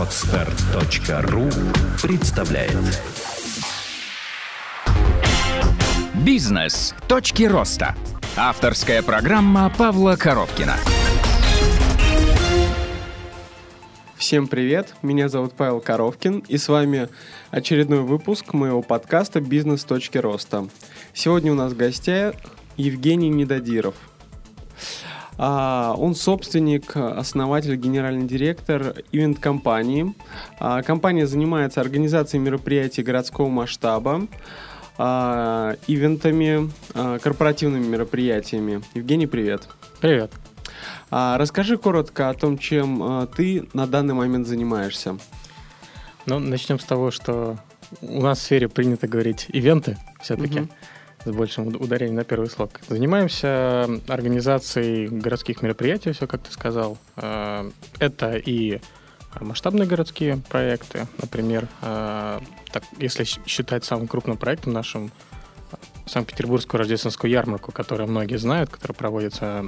Вотсёрт.ру представляет «Бизнес. Точки роста». Авторская программа Павла Коробкина. Всем привет, меня зовут Павел Коробкин, и с вами очередной выпуск моего подкаста «Бизнес. Точки роста». Сегодня у нас в гостях Евгений Недодиров. Он собственник, основатель, генеральный директор ивент-компании. Компания занимается организацией мероприятий городского масштаба, ивентами, корпоративными мероприятиями. Евгений, привет. Привет. Расскажи коротко о том, чем ты на данный момент занимаешься. Ну, начнем с того, что у нас в сфере принято говорить ивенты все-таки. С большим ударением на первый слог. Занимаемся организацией городских мероприятий, все как ты сказал. Это и масштабные городские проекты. Например, так, если считать самым крупным проектом нашим Санкт-Петербургскую рождественскую ярмарку, которую многие знают, которая проводится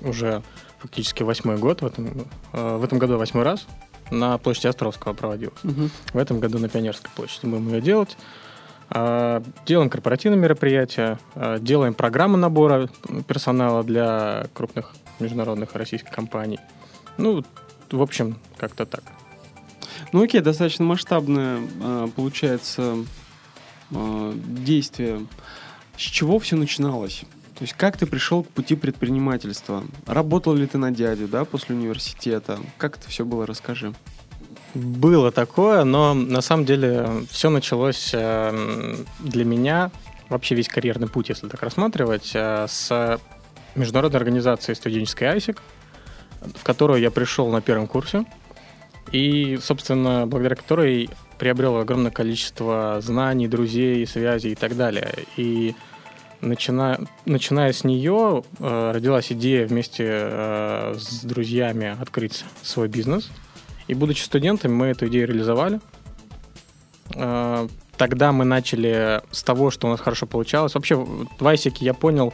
уже фактически 8-й год. В этом году 8-й раз на площади Островского проводилась. В этом году на Пионерской площади мы будем ее делать. Делаем корпоративные мероприятия, делаем программы набора персонала для крупных международных российских компаний. Ну, в общем, как-то так. Ну, окей, достаточно масштабное получается действие. С чего все начиналось? То есть, как ты пришел к пути предпринимательства? Работал ли ты на дядю, да, после университета? Как это все было, расскажи. Было такое, но на самом деле все началось для меня, вообще весь карьерный путь, если так рассматривать, с международной организации студенческой AIESEC, в которую я пришел на первом курсе, и, собственно, благодаря которой приобрел огромное количество знаний, друзей, связей и так далее. И начиная с нее родилась идея вместе с друзьями открыть свой бизнес. И, будучи студентами, мы эту идею реализовали. Тогда мы начали с того, что у нас хорошо получалось. Вообще, в AIESEC я понял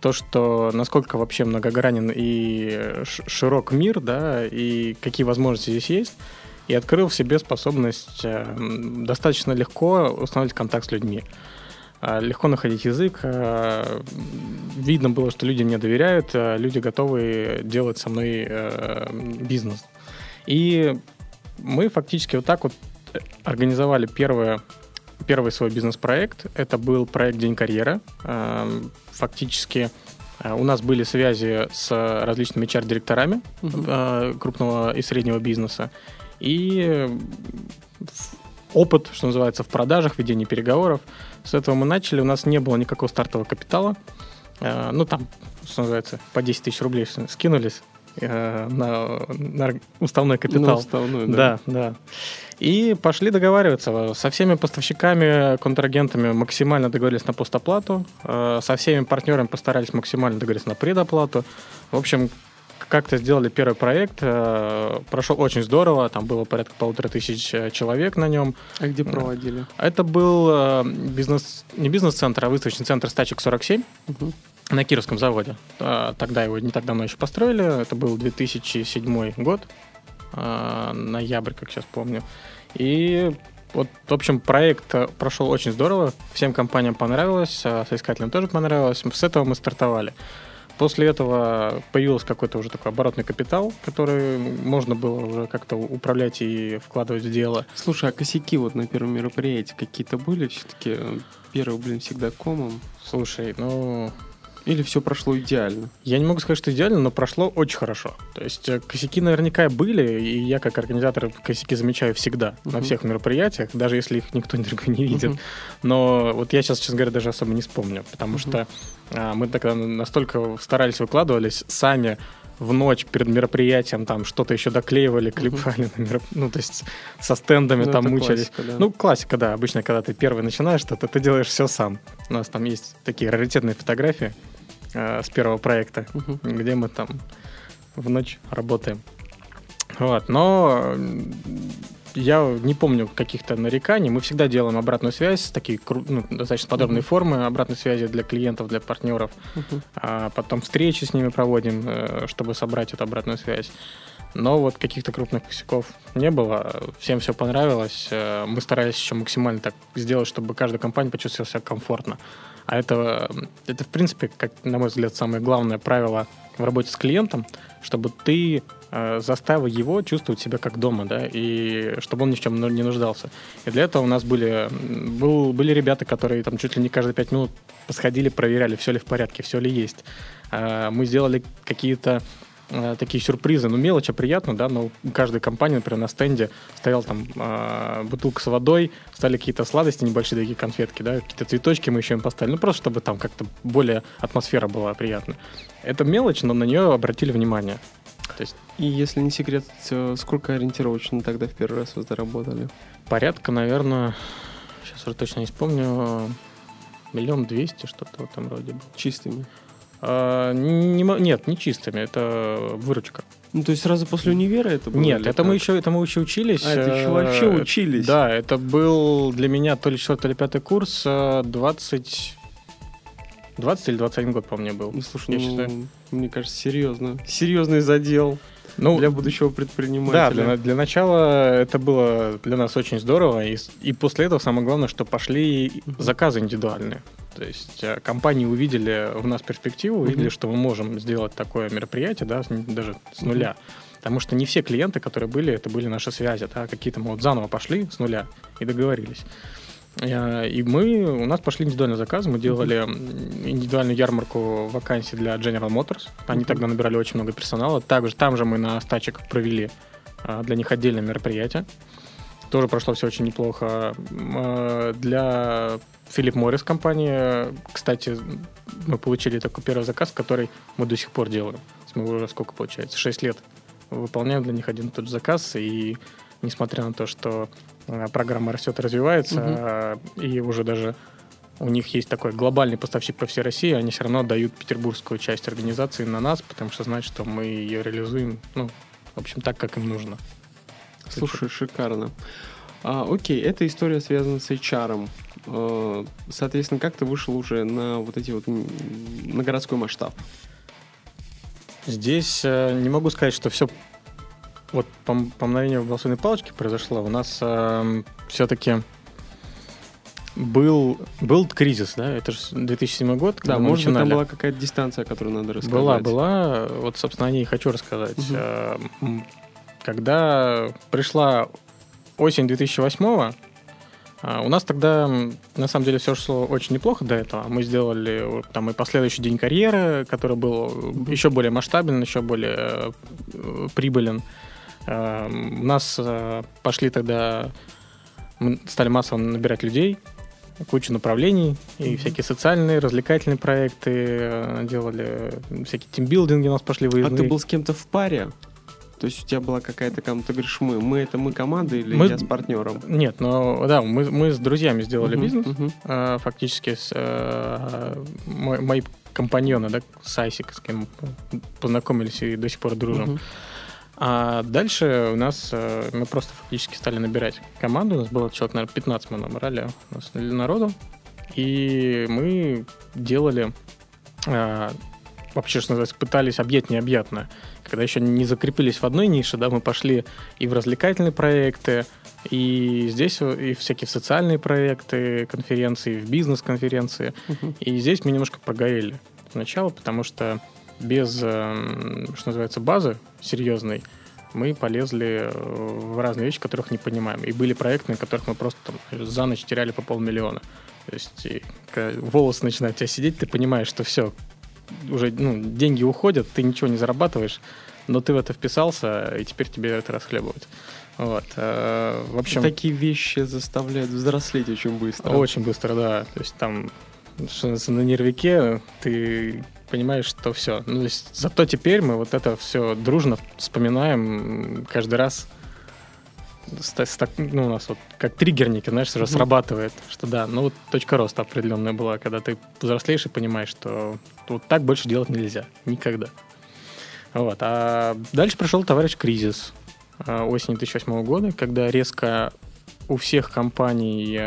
то, что насколько вообще многогранен и широк мир, да, и какие возможности здесь есть. И открыл в себе способность достаточно легко устанавливать контакт с людьми. Легко находить язык. Видно было, что люди мне доверяют, люди готовы делать со мной бизнес. И мы фактически вот так вот организовали первый свой бизнес-проект. Это был проект «День карьеры». Фактически у нас были связи с различными HR-директорами крупного и среднего бизнеса. И опыт, что называется, в продажах, ведении переговоров. С этого мы начали. У нас не было никакого стартового капитала. Ну, там, что называется, по 10 тысяч рублей скинулись. На уставной капитал. Да. И пошли договариваться со всеми поставщиками, контрагентами, максимально договорились на постоплату, со всеми партнерами постарались максимально договориться на предоплату. В общем, как-то сделали первый проект, прошел очень здорово, там было порядка 1500 человек на нем. А где проводили? Это был не бизнес-центр, а выставочный центр «Стачек-47». На Кировском заводе. Тогда его не так давно еще построили. Это был 2007 год, ноябрь, как сейчас помню. И вот, в общем, проект прошел очень здорово. Всем компаниям понравилось, соискателям тоже понравилось. С этого мы стартовали. После этого появился какой-то уже такой оборотный капитал, который можно было уже как-то управлять и вкладывать в дело. Слушай, а косяки вот на первом мероприятии какие-то были? Все-таки первый, всегда комом. Слушай, ну... Или все прошло идеально? Я не могу сказать, что идеально, но прошло очень хорошо. То есть косяки наверняка были, и я как организатор косяки замечаю всегда на всех мероприятиях, даже если их никто другой не видит. Но вот я сейчас, честно говоря, даже особо не вспомню, потому что мы тогда настолько старались, выкладывались сами в ночь перед мероприятием, там что-то еще доклеивали, клепали, ну, то есть со стендами, ну, там мучались. Классика, да. Ну, классика, да. Обычно, когда ты первый начинаешь что-то, ты делаешь все сам. У нас там есть такие раритетные фотографии с первого проекта, где мы там в ночь работаем. Вот, но я не помню каких-то нареканий. Мы всегда делаем обратную связь, такие достаточно подробные формы обратной связи для клиентов, для партнеров. А потом встречи с ними проводим, чтобы собрать эту обратную связь. но вот каких-то крупных косяков не было, всем все понравилось, мы старались еще максимально так сделать, чтобы каждая компания почувствовала себя комфортно. А это в принципе, как, на мой взгляд, самое главное правило в работе с клиентом, чтобы ты заставил его чувствовать себя как дома, да, и чтобы он ни в чем не нуждался. И для этого у нас были ребята, которые там чуть ли не каждые 5 минут посходили, проверяли, все ли в порядке, все ли есть. Мы сделали какие-то такие сюрпризы, ну мелочь, а приятно, да, но у каждой компании, например, на стенде стояла там бутылка с водой, стали какие-то сладости небольшие, такие конфетки, да, какие-то цветочки мы еще им поставили, ну просто чтобы там как-то более атмосфера была приятна. Это мелочь, но на нее обратили внимание. То есть... И если не секрет, сколько ориентировочно тогда в первый раз вы заработали? Порядка, наверное, сейчас уже точно не вспомню, 1 200 000, что-то в этом роде было. Чистыми? Нет, не чистыми, это выручка. Ну, то есть сразу после универа это было? Нет, это мы еще учились. А, это еще вообще учились? Да, это был для меня то ли 4, то ли 5 курс, 20 или 21 год, по-моему, был. Ну, слушай, я считаю, мне кажется, серьезный задел для будущего предпринимателя. Да, для начала это было для нас очень здорово, и после этого самое главное, что пошли заказы индивидуальные. То есть компании увидели в нас перспективу, увидели, что мы можем сделать такое мероприятие, да, даже с нуля. Потому что не все клиенты, которые были, это были наши связи, да, какие-то мы вот заново пошли с нуля и договорились. И у нас пошли индивидуальные заказы, мы делали индивидуальную ярмарку вакансий для General Motors, они тогда набирали очень много персонала, также там же мы на стачек провели для них отдельное мероприятие, тоже прошло все очень неплохо. Для Филипп Моррис компании, кстати, мы получили такой первый заказ, который мы до сих пор делаем, мы уже сколько получается, 6 лет выполняем для них один и тот же заказ, и несмотря на то, что программа растет и развивается, и уже даже у них есть такой глобальный поставщик по всей России, они все равно дают петербургскую часть организации на нас, потому что знают, что мы ее реализуем, ну, в общем, так, как им нужно. Слушай, шикарно. Окей, эта история связана с HR. Соответственно, как ты вышел уже на вот эти вот, на городской масштаб? Здесь не могу сказать, что все вот по мгновению волшебной палочки произошло. У нас все-таки был кризис, да? Это же 2007 год, когда мы начинали. Там была какая-то дистанция, которую надо рассказать. Была. Вот, собственно, о ней хочу рассказать. Когда пришла осень 2008-го, у нас тогда, на самом деле, все шло очень неплохо до этого. Мы сделали там и последующий день карьеры, который был еще более масштабен, еще более прибылен. У нас пошли тогда... Мы стали массово набирать людей, кучу направлений, и всякие социальные, развлекательные проекты делали, всякие тимбилдинги у нас пошли выездные. А ты был с кем-то в паре? То есть у тебя была какая-то команда, ты говоришь, мы команда или я с партнером? Нет, но да, мы с друзьями сделали бизнес, фактически мои компаньоны, да, с Айсек, с кем познакомились и до сих пор дружим. А дальше у нас мы просто фактически стали набирать команду. У нас было человек, наверное, 15 мы набрали у нас народу. И мы делали, вообще, что называется, пытались объять необъятное. Когда еще не закрепились в одной нише, да, мы пошли и в развлекательные проекты, и здесь и всякие социальные проекты, конференции, в бизнес-конференции. И здесь мы немножко прогорели сначала, потому что без, что называется, базы серьезной, мы полезли в разные вещи, которых не понимаем. И были проекты, на которых мы просто там за ночь теряли по 500 000. То есть когда волосы начинают у тебя сидеть, ты понимаешь, что все, уже деньги уходят, ты ничего не зарабатываешь, но ты в это вписался, и теперь тебе это расхлебывать. Вот. В общем, такие вещи заставляют взрослеть очень быстро. Очень быстро, да. То есть там, что на нервике, ты понимаешь, что все. Ну, то есть, зато теперь мы вот это все дружно вспоминаем каждый раз. У нас вот как триггерники, знаешь, уже срабатывает, что да, ну вот точка роста определенная была, когда ты взрослеешь и понимаешь, что вот так больше делать нельзя. Никогда. Вот. А дальше пришел, товарищ, кризис осенью 2008 года, когда резко у всех компаний,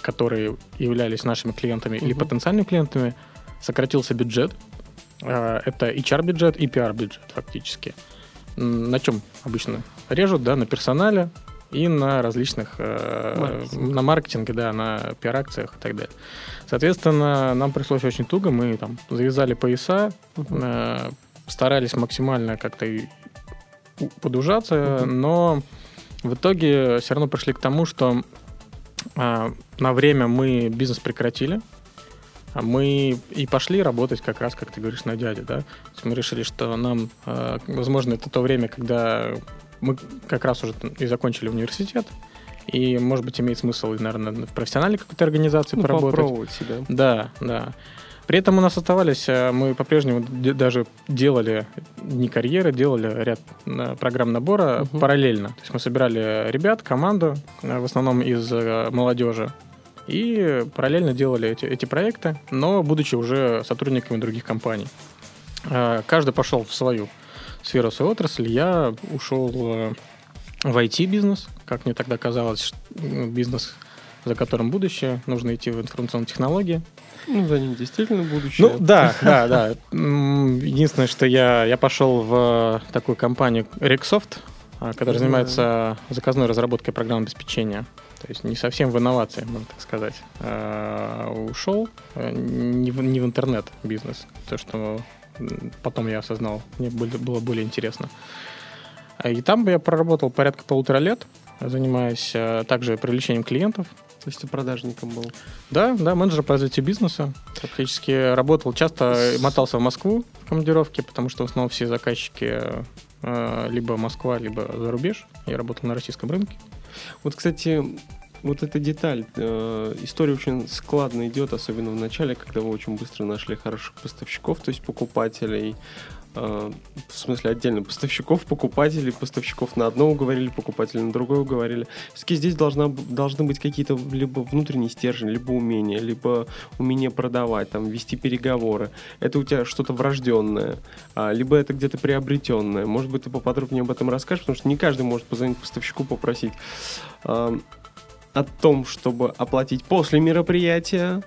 которые являлись нашими клиентами или потенциальными клиентами, сократился бюджет. Это HR-бюджет и PR-бюджет фактически. на чем обычно режут, да, на персонале и на различных, на маркетинге, да, на пиар-акциях и так далее. Соответственно, нам пришлось очень туго, мы там завязали пояса, старались максимально как-то подужаться, но в итоге все равно пришли к тому, что на время мы бизнес прекратили, мы и пошли работать как раз, как ты говоришь, на дядю, да? Мы решили, что нам, возможно, это то время, когда мы как раз уже и закончили университет, и, может быть, имеет смысл, наверное, в профессиональной какой-то организации поработать. Попробовать себя. Да, да. При этом у нас оставались, мы по-прежнему даже делали дни карьеры, делали ряд программ набора параллельно. То есть мы собирали ребят, команду, в основном из молодежи, и параллельно делали эти проекты, но будучи уже сотрудниками других компаний. Каждый пошел в свою сферу, в свою отрасль. Я ушел в IT-бизнес, как мне тогда казалось, бизнес, за которым будущее, нужно идти в информационные технологии. Ну, за ним действительно будущее. Ну, да, да, да. Единственное, что я пошел в такую компанию Reksoft, которая занимается заказной разработкой программного обеспечения. То есть не совсем в инновации, можно так сказать. Ушел не в интернет-бизнес. То, что потом я осознал, мне было более интересно. И там я проработал порядка 1,5 лет, занимаясь также привлечением клиентов. То есть ты продажником был? Да, да, менеджер по развитию бизнеса. Практически работал, часто мотался в Москву в командировке, потому что в основном все заказчики либо Москва, либо за рубеж. Я работал на российском рынке. Вот, кстати, вот эта деталь. История очень складно идет, особенно в начале, когда вы очень быстро нашли хороших поставщиков, то есть покупателей. В смысле, отдельно поставщиков, покупателей, поставщиков на одно уговорили, покупателей на другое уговорили. Все-таки здесь должны быть какие-то либо внутренние стержни, либо умение продавать, там, вести переговоры. Это у тебя что-то врожденное, либо это где-то приобретенное. Может быть, ты поподробнее об этом расскажешь, потому что не каждый может позвонить поставщику, попросить о том, чтобы оплатить после мероприятия,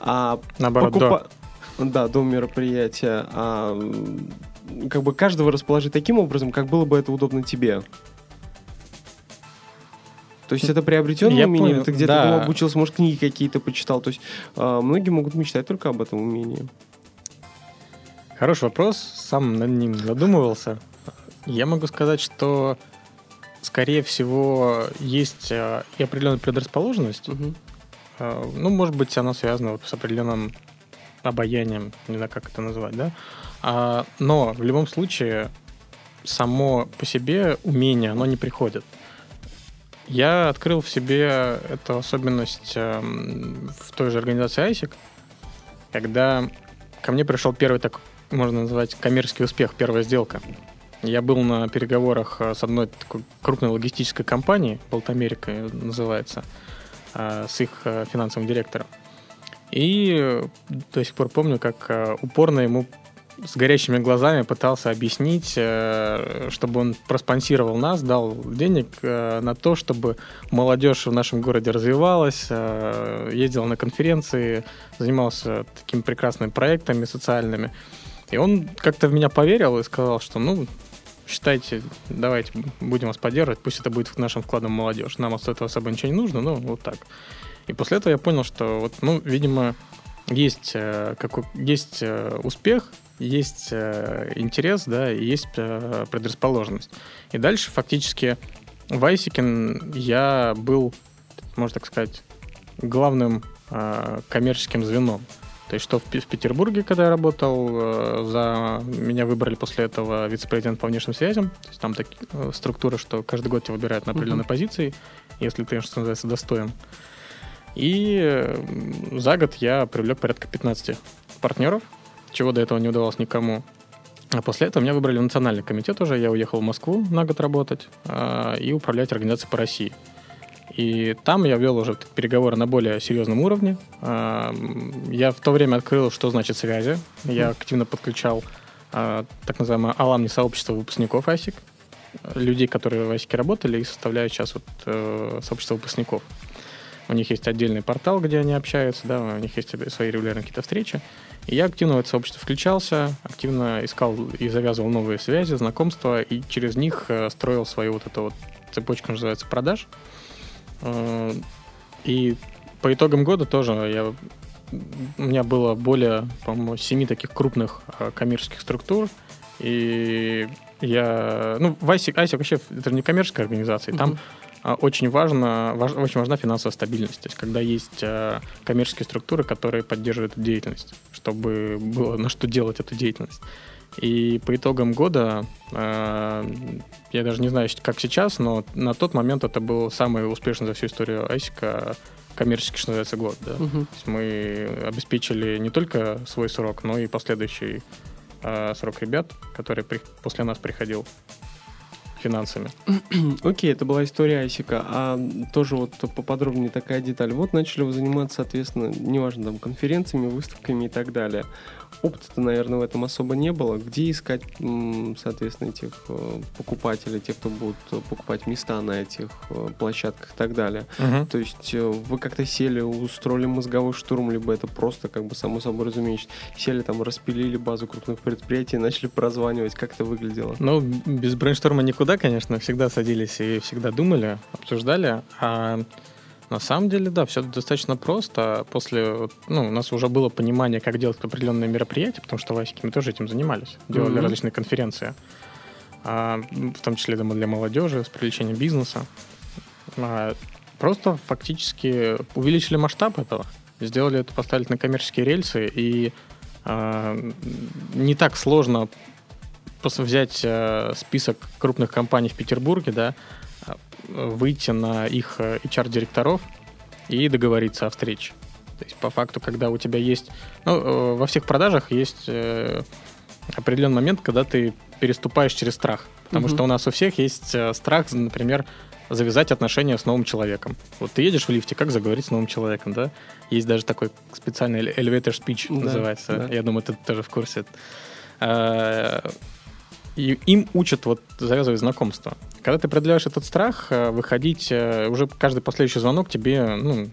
а наоборот, да, до мероприятия, как бы каждого расположить таким образом, как было бы это удобно тебе. То есть это приобретенное умение, ты где-то обучился, может, книги какие-то почитал. То есть многие могут мечтать только об этом умении. Хороший вопрос, сам над ним задумывался. Я могу сказать, что, скорее всего, есть и определенная предрасположенность. Ну, может быть, она связана вот с определенным обаянием, не знаю, как это назвать, да? Но в любом случае само по себе умение, оно не приходит. Я открыл в себе эту особенность в той же организации AIESEC, когда ко мне пришел первый, так можно назвать, коммерческий успех, первая сделка. Я был на переговорах с одной такой крупной логистической компанией, Балтамерика называется, с их финансовым директором. И до сих пор помню, как упорно ему с горящими глазами пытался объяснить, чтобы он проспонсировал нас, дал денег на то, чтобы молодежь в нашем городе развивалась, ездила на конференции, занималась такими прекрасными проектами социальными. И он как-то в меня поверил и сказал, что ну, считайте, давайте будем вас поддерживать, пусть это будет нашим вкладом в молодежь. Нам от этого особо ничего не нужно, но вот так. И после этого я понял, что, вот, ну, видимо, есть успех, есть интерес, да, и есть предрасположенность. И дальше фактически в AIESEC я был, можно так сказать, главным коммерческим звеном. То есть что в Петербурге, когда я работал, меня выбрали после этого вице-президент по внешним связям. То есть там такая структура, что каждый год тебя выбирают на определенные позиции, если ты, что называется, достоин. И за год я привлек порядка 15 партнеров, чего до этого не удавалось никому. А после этого меня выбрали в национальный комитет уже. Я уехал в Москву на год работать и управлять организацией по России. И там я вел уже переговоры на более серьезном уровне. Я в то время открыл, что значит связи. Я активно подключал так называемое алумни-сообщество выпускников AIESEC, людей, которые в AIESEC работали и составляют сейчас вот, сообщество выпускников. У них есть отдельный портал, где они общаются, да, у них есть свои регулярные какие-то встречи. И я активно в это сообщество включался, активно искал и завязывал новые связи, знакомства, и через них строил свою вот эту вот цепочку, называется, продаж. И по итогам года тоже у меня было более, по-моему, 7 таких крупных коммерческих структур. И я... Ну, в AIESEC вообще это не коммерческая организация, там очень важна финансовая стабильность. То есть, когда есть коммерческие структуры, которые поддерживают эту деятельность, чтобы было на что делать эту деятельность. И по итогам года, я даже не знаю, как сейчас, но на тот момент это был самый успешный за всю историю AIESEC коммерческий, что называется, год. Да? Угу. То есть мы обеспечили не только свой срок, но и последующий срок ребят, который после нас приходил финансами. Окей, это была история AIESEC. А тоже вот поподробнее такая деталь. Вот начали вы заниматься, соответственно, неважно, там, конференциями, выставками и так далее. Опыта-то, наверное, в этом особо не было. Где искать, соответственно, этих покупателей, тех, кто будут покупать места на этих площадках и так далее? Uh-huh. То есть вы как-то сели, устроили мозговой штурм, либо это просто, как бы, само собой разумеется, сели там, распилили базу крупных предприятий, начали прозванивать, как это выглядело? Ну, без брейншторма никуда, конечно. Всегда садились и всегда думали, обсуждали. На самом деле, да, все достаточно просто. После, у нас уже было понимание, как делать определенные мероприятия, потому что в AIESEC мы тоже этим занимались. Делали различные конференции, в том числе для молодежи, с привлечением бизнеса. Просто фактически увеличили масштаб этого, сделали это, поставили на коммерческие рельсы, и не так сложно просто взять список крупных компаний в Петербурге, да, выйти на их HR-директоров и договориться о встрече. То есть, по факту, когда у тебя есть... во всех продажах есть определенный момент, когда ты переступаешь через страх. Потому что у нас у всех есть страх, например, завязать отношения с новым человеком. Вот ты едешь в лифте, как заговорить с новым человеком, да? Есть даже такой специальный elevator speech, называется. Да. Я думаю, ты тоже в курсе. И им учат завязывать знакомства. Когда ты преодолеваешь этот страх, выходить, уже каждый последующий звонок тебе,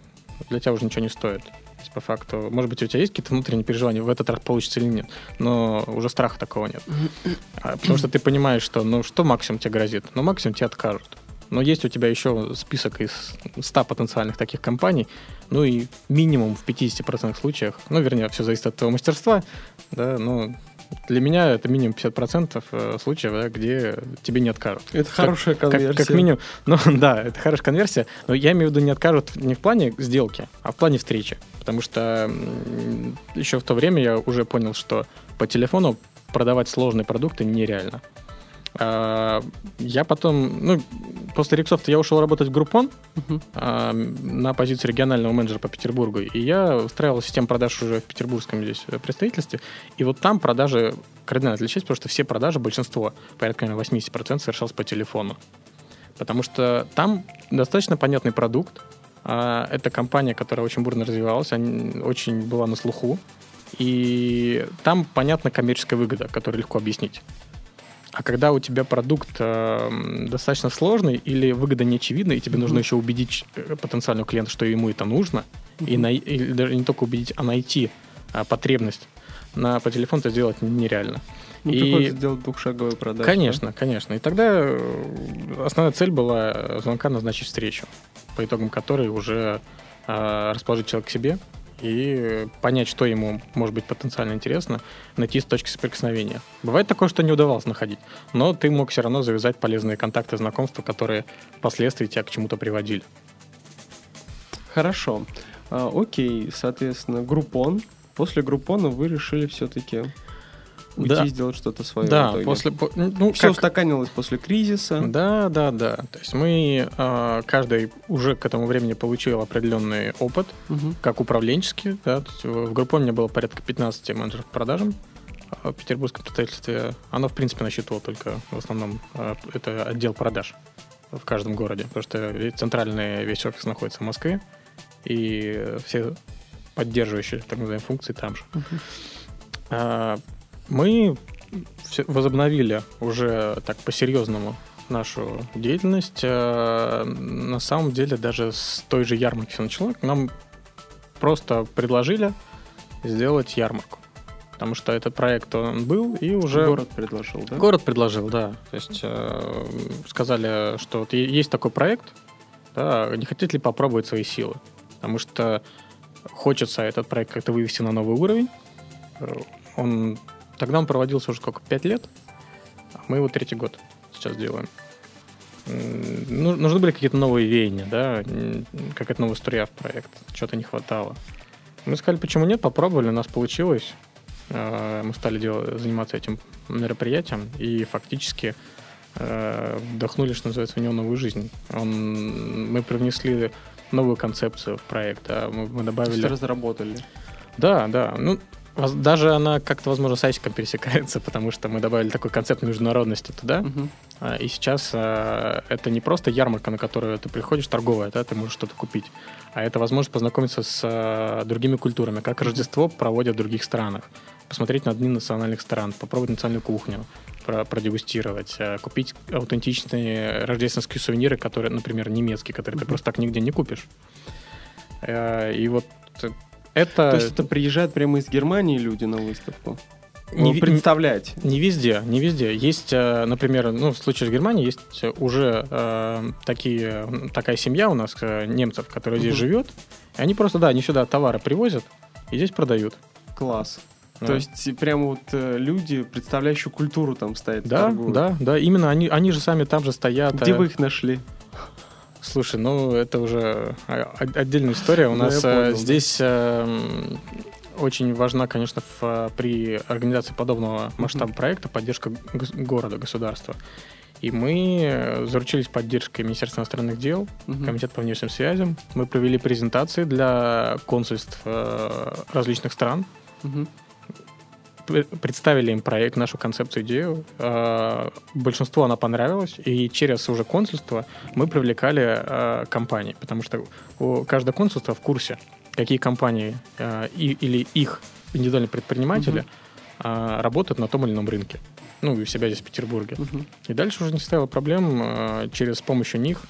для тебя уже ничего не стоит. То есть, по факту, может быть, у тебя есть какие-то внутренние переживания, в этот раз получится или нет, но уже страха такого нет. Потому что ты понимаешь, что, что максимум тебе грозит? Максимум тебе откажут. Но есть у тебя еще список из 100 потенциальных таких компаний, и минимум в 50% случаях, вернее, все зависит от твоего мастерства, да, для меня это минимум 50% случаев, да, где тебе не откажут. Это хорошая конверсия. Как минимум. Да, это хорошая конверсия. Но я имею в виду, не откажут не в плане сделки, а в плане встречи. Потому что еще в то время я уже понял, что по телефону продавать сложные продукты нереально. Я потом... после Reksoft я ушел работать в Groupon на позицию регионального менеджера по Петербургу, и я устраивал систему продаж уже в петербургском здесь представительстве, и там продажи кардинально отличались, потому что все продажи, большинство, порядка 80%, совершалось по телефону. Потому что там достаточно понятный продукт, это компания, которая очень бурно развивалась, она очень была на слуху, и там понятна коммерческая выгода, которую легко объяснить. А когда у тебя продукт достаточно сложный или выгода не очевидна, и тебе нужно еще убедить потенциального клиента, что ему это нужно, и даже не только убедить, а найти потребность, по телефону это сделать нереально. Приходится делать двухшаговые продажи. Конечно, да? Конечно. И тогда основная цель была звонка назначить встречу, по итогам которой уже расположить человека к себе и понять, что ему может быть потенциально интересно, найти с точки соприкосновения. Бывает такое, что не удавалось находить, но ты мог все равно завязать полезные контакты, знакомства, которые впоследствии тебя к чему-то приводили. Хорошо. Окей, соответственно, Groupon. После Groupon вы решили все-таки уйти, сделать что-то свое. Да, все устаканилось после кризиса. Да. То есть мы каждый уже к этому времени получил определенный опыт, как управленческий. Да? В группе у меня было порядка 15 менеджеров по продажам в петербургском представительстве. Оно, в принципе, насчитывало только в основном это отдел продаж в каждом городе, потому что центральный весь офис находится в Москве, и все поддерживающие, так называемые, функции там же. Мы возобновили уже так по-серьезному нашу деятельность. На самом деле даже с той же ярмарки все началось. Нам просто предложили сделать ярмарку. потому что этот проект он был и уже... Город предложил, да? Город предложил, да. То есть сказали, что вот есть такой проект, да, не хотите ли попробовать свои силы? Потому что хочется этот проект как-то вывести на новый уровень. Тогда он проводился уже сколько? 5 лет. А мы его 3-й год сейчас делаем. Нужны были какие-то новые веяния, да, какая-то новая струя в проект. Чего-то не хватало. Мы сказали, почему нет, попробовали, у нас получилось. Мы стали заниматься этим мероприятием и фактически вдохнули, что называется, в него новую жизнь. Мы привнесли новую концепцию в проект. Да, мы добавили... разработали. Да, да. Ну, даже она как-то, возможно, с AIESEC пересекается, потому что мы добавили такой концепт международности туда. Uh-huh. И сейчас это не просто ярмарка, на которую ты приходишь, торговая, да, ты можешь что-то купить, а это возможность познакомиться с другими культурами, как Рождество проводят в других странах, посмотреть на дни национальных стран, попробовать национальную кухню, продегустировать, купить аутентичные рождественские сувениры, которые, например, немецкие, которые uh-huh. ты просто так нигде не купишь. И вот... То есть это приезжают прямо из Германии люди на выставку? Представлять? Не везде, не везде. Есть, например, в случае с Германией есть уже такая семья у нас, немцев, которая здесь живет. И они просто, да, они сюда товары привозят и здесь продают. Класс. Да. То есть прямо вот люди, представляющие культуру, там стоят. Да, торгуют. Да, да. Именно они же сами там же стоят. Где вы их нашли? Слушай, это уже отдельная история. У нас здесь очень важна, конечно, при организации подобного масштаба проекта поддержка города, государства. И мы заручились поддержкой Министерства иностранных дел, Комитета по внешним связям. Мы провели презентации для консульств различных стран. Представили им проект, нашу концепцию, идею. Большинству она понравилась, и через уже консульство мы привлекали компании, потому что каждое консульство в курсе, какие компании или их индивидуальные предприниматели работают на том или ином рынке. У себя здесь в Петербурге. И дальше уже не стояло проблем через помощь них.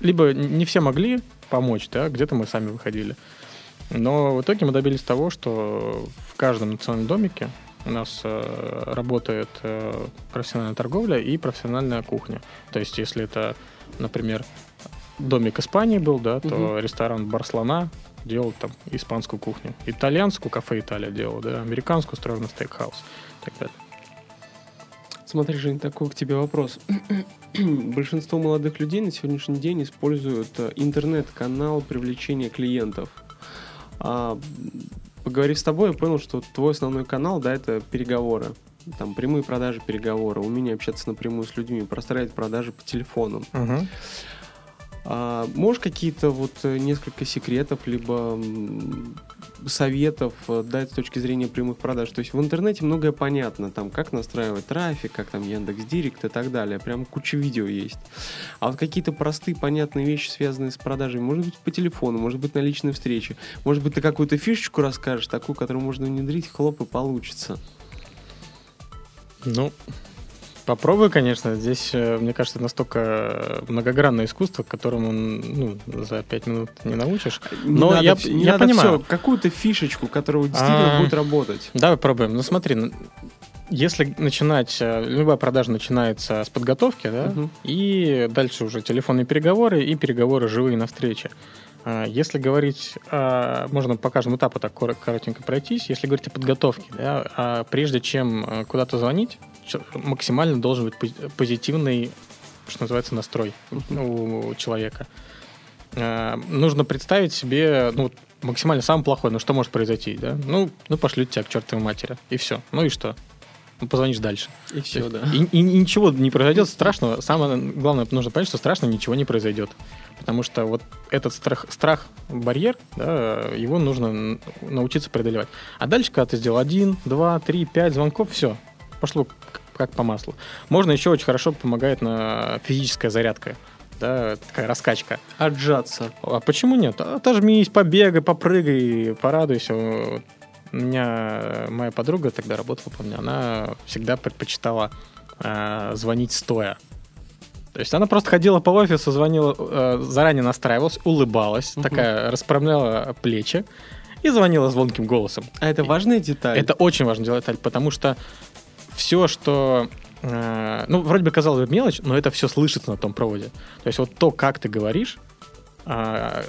Либо не все могли помочь, да, где-то мы сами выходили. Но в итоге мы добились того, что в каждом национальном домике у нас работает профессиональная торговля и профессиональная кухня. То есть, если это, например, домик Испании был, да, то ресторан Барслана делал там испанскую кухню, итальянскую кафе Италия делал, да, американскую строил на стейкхаус и так далее. Смотри, Жень, такой к тебе вопрос. Большинство молодых людей на сегодняшний день используют интернет-канал привлечения клиентов. Поговорив с тобой, я понял, что твой основной канал, да, это переговоры. Там прямые продажи, переговоры, умение общаться напрямую с людьми, простраивать продажи по телефону. Можешь какие-то несколько секретов, либо советов дать с точки зрения прямых продаж? То есть в интернете многое понятно, там как настраивать трафик, как там Яндекс.Директ и так далее. Прям куча видео есть. А вот какие-то простые, понятные вещи, связанные с продажами, может быть, по телефону, может быть, на личной встрече. Может быть, ты какую-то фишечку расскажешь, такую, которую можно внедрить, хлоп, и получится. Попробуй, конечно. Здесь, мне кажется, настолько многогранное искусство, которому за 5 минут не научишь. Но надо, я понимаю. Все, какую-то фишечку, которая действительно будет работать. Давай попробуем. Смотри, если начинать... Любая продажа начинается с подготовки, да, и дальше уже телефонные переговоры и переговоры живые на встрече. Если говорить... Можно по каждому этапу так коротенько пройтись. Если говорить о подготовке, да, прежде чем куда-то звонить, максимально должен быть позитивный, что называется, настрой у человека. Нужно представить себе максимально самое плохое, что может произойти, да? Пошлют тебя к чертовой матери, и все. И что? Позвонишь дальше. И все, да. И ничего не произойдет страшного. Самое главное, нужно понять, что страшно ничего не произойдет. Потому что этот страх барьер, да, его нужно научиться преодолевать. А дальше, когда ты сделал 1, 2, 3, 5 звонков, все. Пошло как по маслу. Можно еще очень хорошо помогает физическая зарядка, да, такая раскачка. Отжаться. А почему нет? Отожмись, побегай, попрыгай, порадуйся. Моя подруга тогда работала, помню, она всегда предпочитала звонить стоя. То есть она просто ходила по офису, звонила, заранее настраивалась, улыбалась, такая расправляла плечи. и звонила звонким голосом. А это важная деталь? Это очень важная деталь, потому что все, что... ну, вроде бы казалось бы мелочь, но это все слышится на том проводе. То есть вот то, как ты говоришь,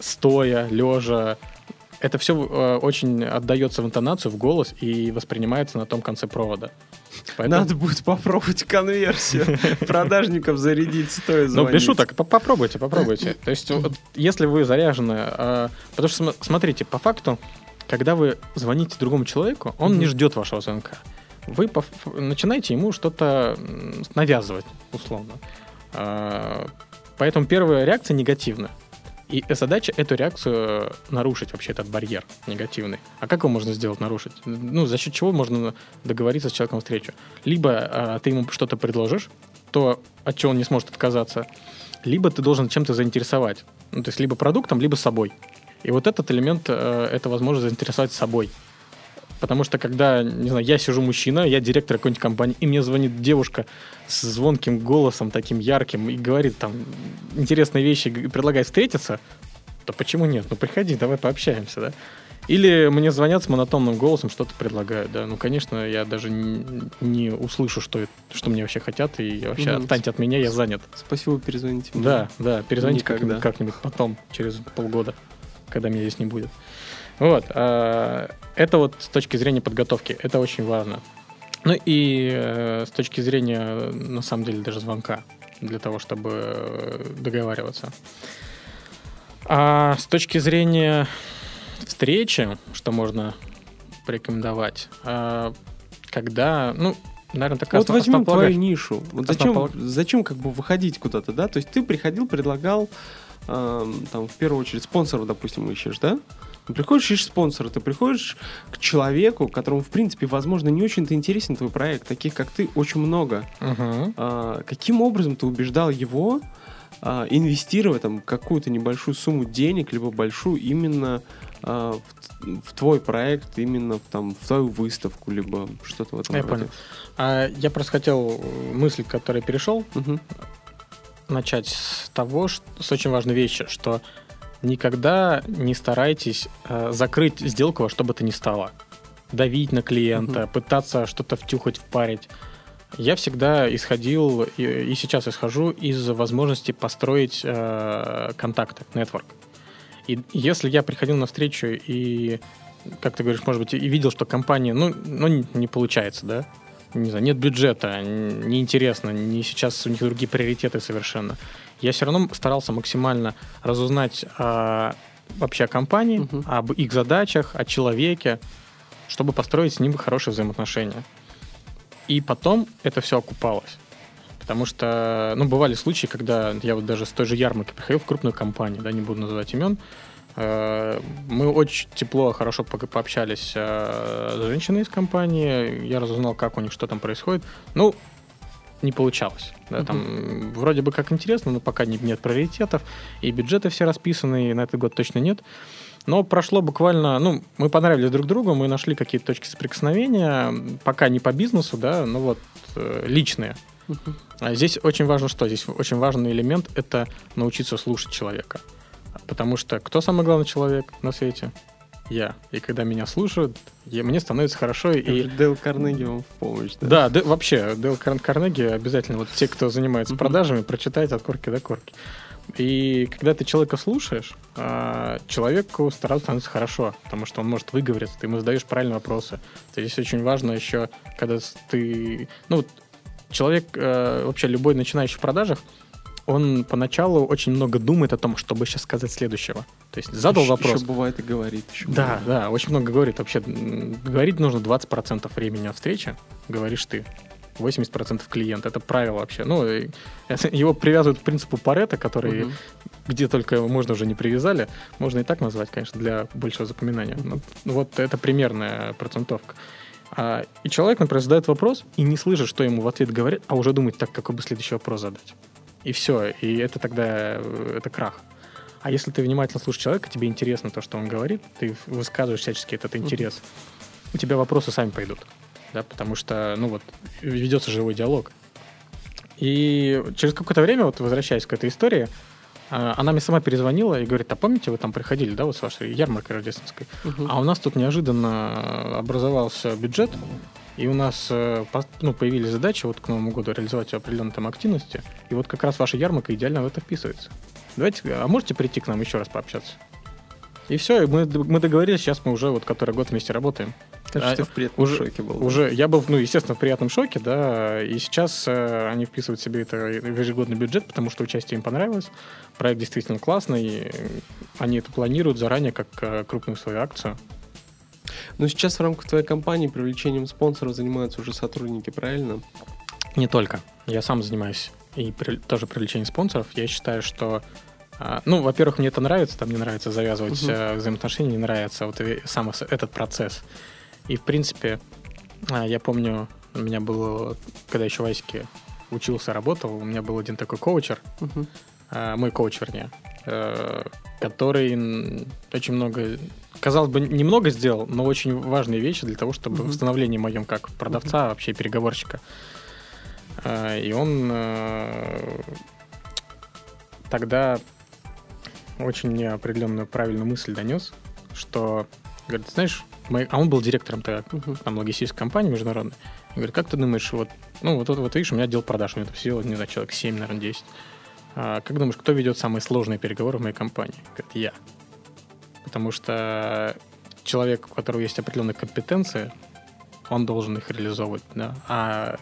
стоя, лежа, это все очень отдается в интонацию, в голос и воспринимается на том конце провода. Поэтому... Надо будет попробовать конверсию. Продажников зарядить стоя звонить. Ну, без шуток, попробуйте, попробуйте. То есть если вы заряжены... Потому что, смотрите, по факту, когда вы звоните другому человеку, он не ждет вашего звонка. Вы начинаете ему что-то навязывать, условно. Поэтому первая реакция негативна. И задача эту реакцию нарушить, вообще этот барьер негативный. А как его можно сделать, нарушить? Ну, за счет чего можно договориться с человеком встречу? Либо ты ему что-то предложишь, то, от чего он не сможет отказаться, либо ты должен чем-то заинтересовать. Ну, то есть либо продуктом, либо собой. И вот этот элемент, это возможность заинтересовать собой. Потому что когда, не знаю, я сижу мужчина, я директор какой-нибудь компании, и мне звонит девушка с звонким голосом, таким ярким, и говорит там интересные вещи, и предлагает встретиться, то почему нет? Ну, приходи, давай пообщаемся, да? Или мне звонят с монотонным голосом, что-то предлагают, да? Ну, конечно, я даже не услышу, что мне вообще хотят, и вообще отстаньте от меня, я занят. Спасибо, перезвоните мне. Да, перезвоните как-нибудь потом, через полгода, когда меня здесь не будет. Вот, это вот с точки зрения подготовки, это очень важно. Ну и с точки зрения, на самом деле, даже звонка, для того, чтобы договариваться. А с точки зрения встречи, что можно порекомендовать, когда, ну, наверное, такая основа. Вот возьмем твою нишу. Вот зачем как бы выходить куда-то, да? То есть ты приходил, предлагал, там, в первую очередь, спонсоров, допустим, ищешь, да? Ты приходишь, ищешь спонсора, ты приходишь к человеку, которому, в принципе, возможно, не очень-то интересен твой проект, таких, как ты, очень много. Uh-huh. Каким образом ты убеждал его инвестировать там какую-то небольшую сумму денег, либо большую, именно в твой проект, именно там, в твою выставку, либо что-то в этом роде? Я понял. Я просто хотел мысль, к которой перешел, начать с того, с очень важной вещи, что никогда не старайтесь закрыть сделку во что бы то ни стало. Давить на клиента, пытаться что-то втюхать, впарить. Я всегда исходил и сейчас исхожу из возможности построить контакты, нетворк. И если я приходил на встречу и, как ты говоришь, может быть, и видел, что компания, не получается, да? Не знаю, нет бюджета, неинтересно, сейчас у них другие приоритеты совершенно. Я все равно старался максимально разузнать вообще о компании, об их задачах, о человеке, чтобы построить с ним хорошие взаимоотношения. И потом это все окупалось. Потому что, бывали случаи, когда я вот даже с той же ярмарки приходил в крупную компанию, да, не буду называть имен. Мы очень тепло, хорошо пообщались с женщиной из компании. Я разузнал, как у них, что там происходит. Не получалось. Да, там вроде бы как интересно, но пока нет приоритетов, и бюджеты все расписаны, и на этот год точно нет. Но прошло буквально... мы понравились друг другу, мы нашли какие-то точки соприкосновения, пока не по бизнесу, да, но вот личные. А здесь очень важно что? Здесь очень важный элемент — это научиться слушать человека. Потому что кто самый главный человек на свете? Я. И когда меня слушают, мне становится хорошо. И Дейл Карнеги вам в помощь. Да, вообще, Дейл Карнеги обязательно. Вот те, кто занимается продажами, прочитайте от корки до корки. И когда ты человека слушаешь, человеку становится хорошо, потому что он может выговориться, ты ему задаешь правильные вопросы. Здесь очень важно еще, когда ты... человек, вообще любой начинающий в продажах, он поначалу очень много думает о том, чтобы сейчас сказать следующего. То есть задал вопрос. Еще бывает и говорит. Да, очень много говорит. Вообще, говорить нужно 20% времени от встречи, говоришь ты. 80% клиент. Это правило вообще. Его привязывают к принципу Парето, который где только можно уже не привязали. Можно и так назвать, конечно, для большего запоминания. Но вот это примерная процентовка. И человек, например, задает вопрос и не слышит, что ему в ответ говорят, а уже думает, так, какой бы следующий вопрос задать. И все, и это тогда это крах. А если ты внимательно слушаешь человека, тебе интересно то, что он говорит, ты высказываешь всячески этот интерес, у тебя вопросы сами пойдут, да, потому что, ведется живой диалог. И через какое-то время, вот возвращаясь к этой истории, Она мне сама перезвонила и говорит: а помните, вы там приходили, да, вот с вашей ярмаркой рождественской? Угу. А у нас тут неожиданно образовался бюджет, и у нас появились задачи вот к Новому году реализовать определенные там активности, и вот как раз ваша ярмарка идеально в это вписывается. Давайте, а можете прийти к нам еще раз пообщаться? И все, и мы договорились, сейчас мы уже вот который год вместе работаем. Так что ты в приятном шоке был. Уже, я был, естественно, в приятном шоке, да, и сейчас они вписывают себе это в ежегодный бюджет, потому что участие им понравилось, проект действительно классный, они это планируют заранее как крупную свою акцию. Но сейчас в рамках твоей компании привлечением спонсоров занимаются уже сотрудники, правильно? Не только. Я сам занимаюсь и тоже привлечением спонсоров. Я считаю, что во-первых, мне это нравится, там не нравится завязывать взаимоотношения, не нравится вот сам этот процесс. И, в принципе, я помню, у меня было, когда еще в AIESEC учился, работал, у меня был один такой коучер, мой коуч, вернее, который очень много, казалось бы, немного сделал, но очень важные вещи для того, чтобы в становлении моем как продавца, вообще переговорщика. И он тогда очень определенную правильную мысль донес, что, говорит, знаешь, а он был директором там логистической компании международной. Он говорит, как ты думаешь, вот видишь, у меня отдел продаж, у меня там сидело, не знаю, человек 7, наверное, 10. Как думаешь, кто ведет самые сложные переговоры в моей компании? Говорит, я. Потому что человек, у которого есть определенные компетенции, он должен их реализовывать, да? А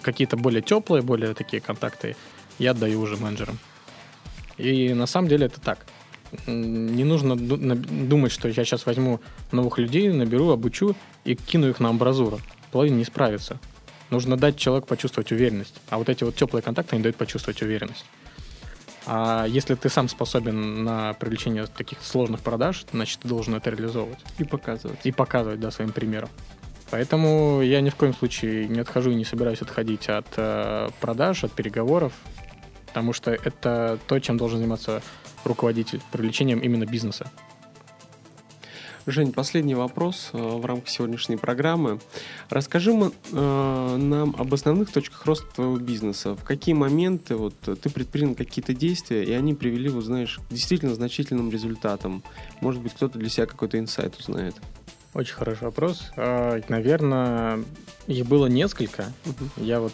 какие-то более теплые, более такие контакты я отдаю уже менеджерам. И на самом деле это так. Не нужно думать, что я сейчас возьму новых людей, наберу, обучу и кину их на амбразуру. Половина не справится. Нужно дать человеку почувствовать уверенность. А вот эти вот теплые контакты не дают почувствовать уверенность. А если ты сам способен на привлечение таких сложных продаж, значит, ты должен это реализовывать. И показывать. И показывать, да, своим примером. Поэтому я ни в коем случае не отхожу и не собираюсь отходить от продаж, от переговоров, потому что это то, чем должен заниматься руководитель, привлечением именно бизнеса. Жень, последний вопрос в рамках сегодняшней программы. Расскажи нам об основных точках роста твоего бизнеса. В какие моменты ты предпринял какие-то действия, и они привели, к действительно значительным результатам? Может быть, кто-то для себя какой-то инсайт узнает. Очень хороший вопрос. Наверное, их было несколько. Я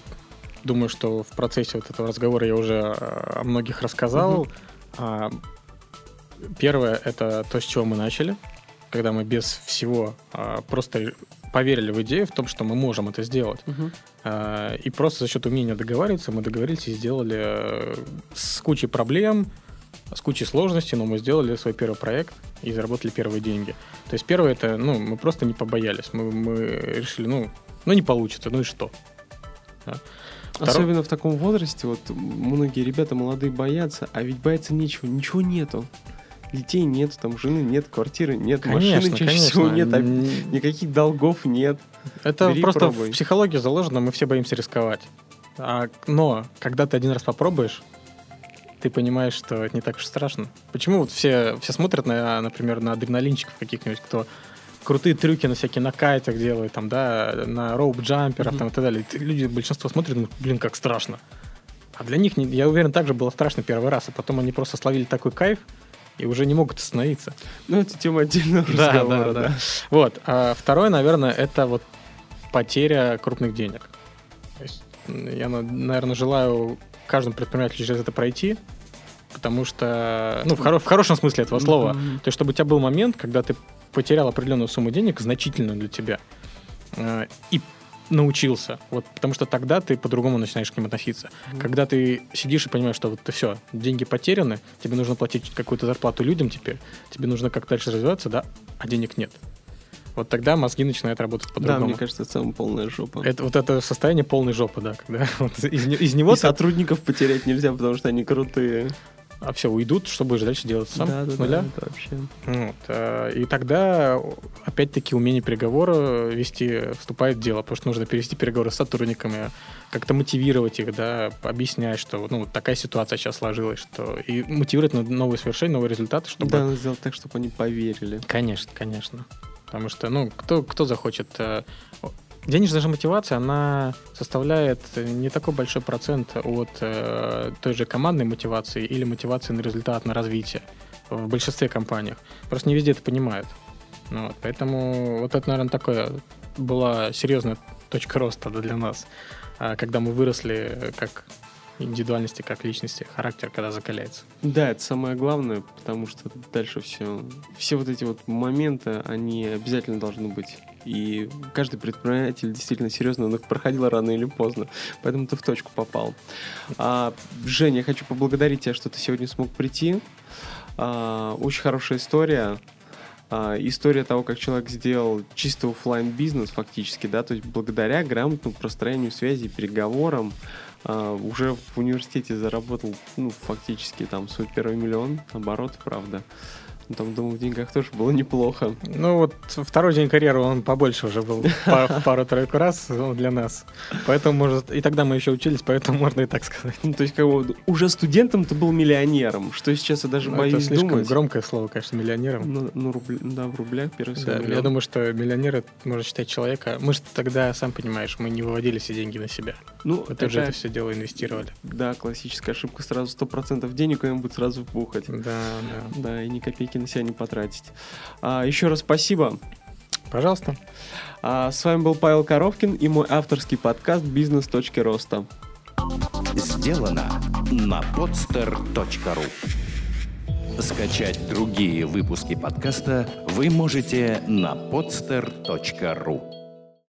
думаю, что в процессе этого разговора я уже о многих рассказал. Первое — это то, с чего мы начали, когда мы без всего просто поверили в идею, в том, что мы можем это сделать. И просто за счет умения договариваться мы договорились и сделали с кучей проблем, с кучей сложностей, но мы сделали свой первый проект и заработали первые деньги. То есть первое — это, мы просто не побоялись. Мы решили, не получится, и что? Да. Особенно в таком возрасте, многие ребята молодые боятся, а ведь бояться нечего, ничего нету. Детей нет, там жены нет, квартиры нет, конечно, машины чаще всего нет, никаких долгов нет. Это в психологии заложено, мы все боимся рисковать. Но когда ты один раз попробуешь, ты понимаешь, что это не так уж страшно. Почему все смотрят, например, на адреналинчиков каких-нибудь, кто крутые трюки на всякие кайтах делают, там, да, на роуп-джамперах и так далее. Люди, большинство смотрят, как страшно. А для них, я уверен, также было страшно первый раз, а потом они просто словили такой кайф и уже не могут остановиться. Это тема отдельного разговора. Да. Вот. А второе, наверное, это потеря крупных денег. То есть я, наверное, желаю каждому предпринимателю через это пройти, потому что, в хорошем смысле этого слова, то есть чтобы у тебя был момент, когда ты потерял определенную сумму денег, значительную для тебя, и научился. Потому что тогда ты по-другому начинаешь к ним относиться. Когда ты сидишь и понимаешь, что все, деньги потеряны, тебе нужно платить какую-то зарплату людям теперь, тебе нужно как дальше развиваться, да, а денег нет. Тогда мозги начинают работать по-другому. Да, мне кажется, это самая полная жопа. Это состояние полной жопы, да. Когда из него... И сотрудников потерять нельзя, потому что они крутые. А все, уйдут, что будешь дальше делать сам? Да, с нуля? Да, вообще. И тогда, опять-таки, умение переговора вести вступает в дело, потому что нужно перевести переговоры с сотрудниками, как-то мотивировать их, да, объяснять, что такая ситуация сейчас сложилась, что и мотивировать на новые свершения, новые результаты, чтобы... Да, надо сделать так, чтобы они поверили. Конечно, конечно. Потому что, кто захочет... Денежная же мотивация, она составляет не такой большой процент от той же командной мотивации или мотивации на результат, на развитие в большинстве компаниях. Просто не везде это понимают. Вот, поэтому вот это, наверное, такая была серьезная точка роста для нас, когда мы выросли как индивидуальности, как личности, характер, когда закаляется. Да, это самое главное, потому что дальше все вот эти вот моменты, они обязательно должны быть. И каждый предприниматель действительно серьезно, но проходило рано или поздно. Поэтому ты в точку попал. Женя, я хочу поблагодарить тебя, что ты сегодня смог прийти. Очень хорошая история. История того, как человек сделал чисто офлайн-бизнес фактически, да, то есть благодаря грамотному простроению связей, переговорам, уже в университете заработал, ну, фактически там свой первый миллион, оборот, правда. Там, думаю, в деньгах тоже было неплохо. Ну вот второй день карьеры он побольше уже был, пару-тройку раз для нас. Поэтому, может, и тогда мы еще учились, поэтому можно и так сказать. Ну, то есть, как бы, уже студентом ты был миллионером, что сейчас я даже боюсь думать. Это слишком громкое слово, конечно, миллионером. Да, в рублях первый свой миллион. Я думаю, что миллионер, можно считать человека. Мы же тогда, сам понимаешь, мы не выводили все деньги на себя. Ну, мы тоже это все дело инвестировали. Да, классическая ошибка, сразу 100% денег куда-нибудь сразу вбухать. Да. Да, и ни копейки на себя не потратить. Еще раз спасибо. Пожалуйста. С вами был Павел Коробкин и мой авторский подкаст «Бизнес. Точки роста». Сделано на podster.ru. Скачать другие выпуски подкаста вы можете на podster.ru.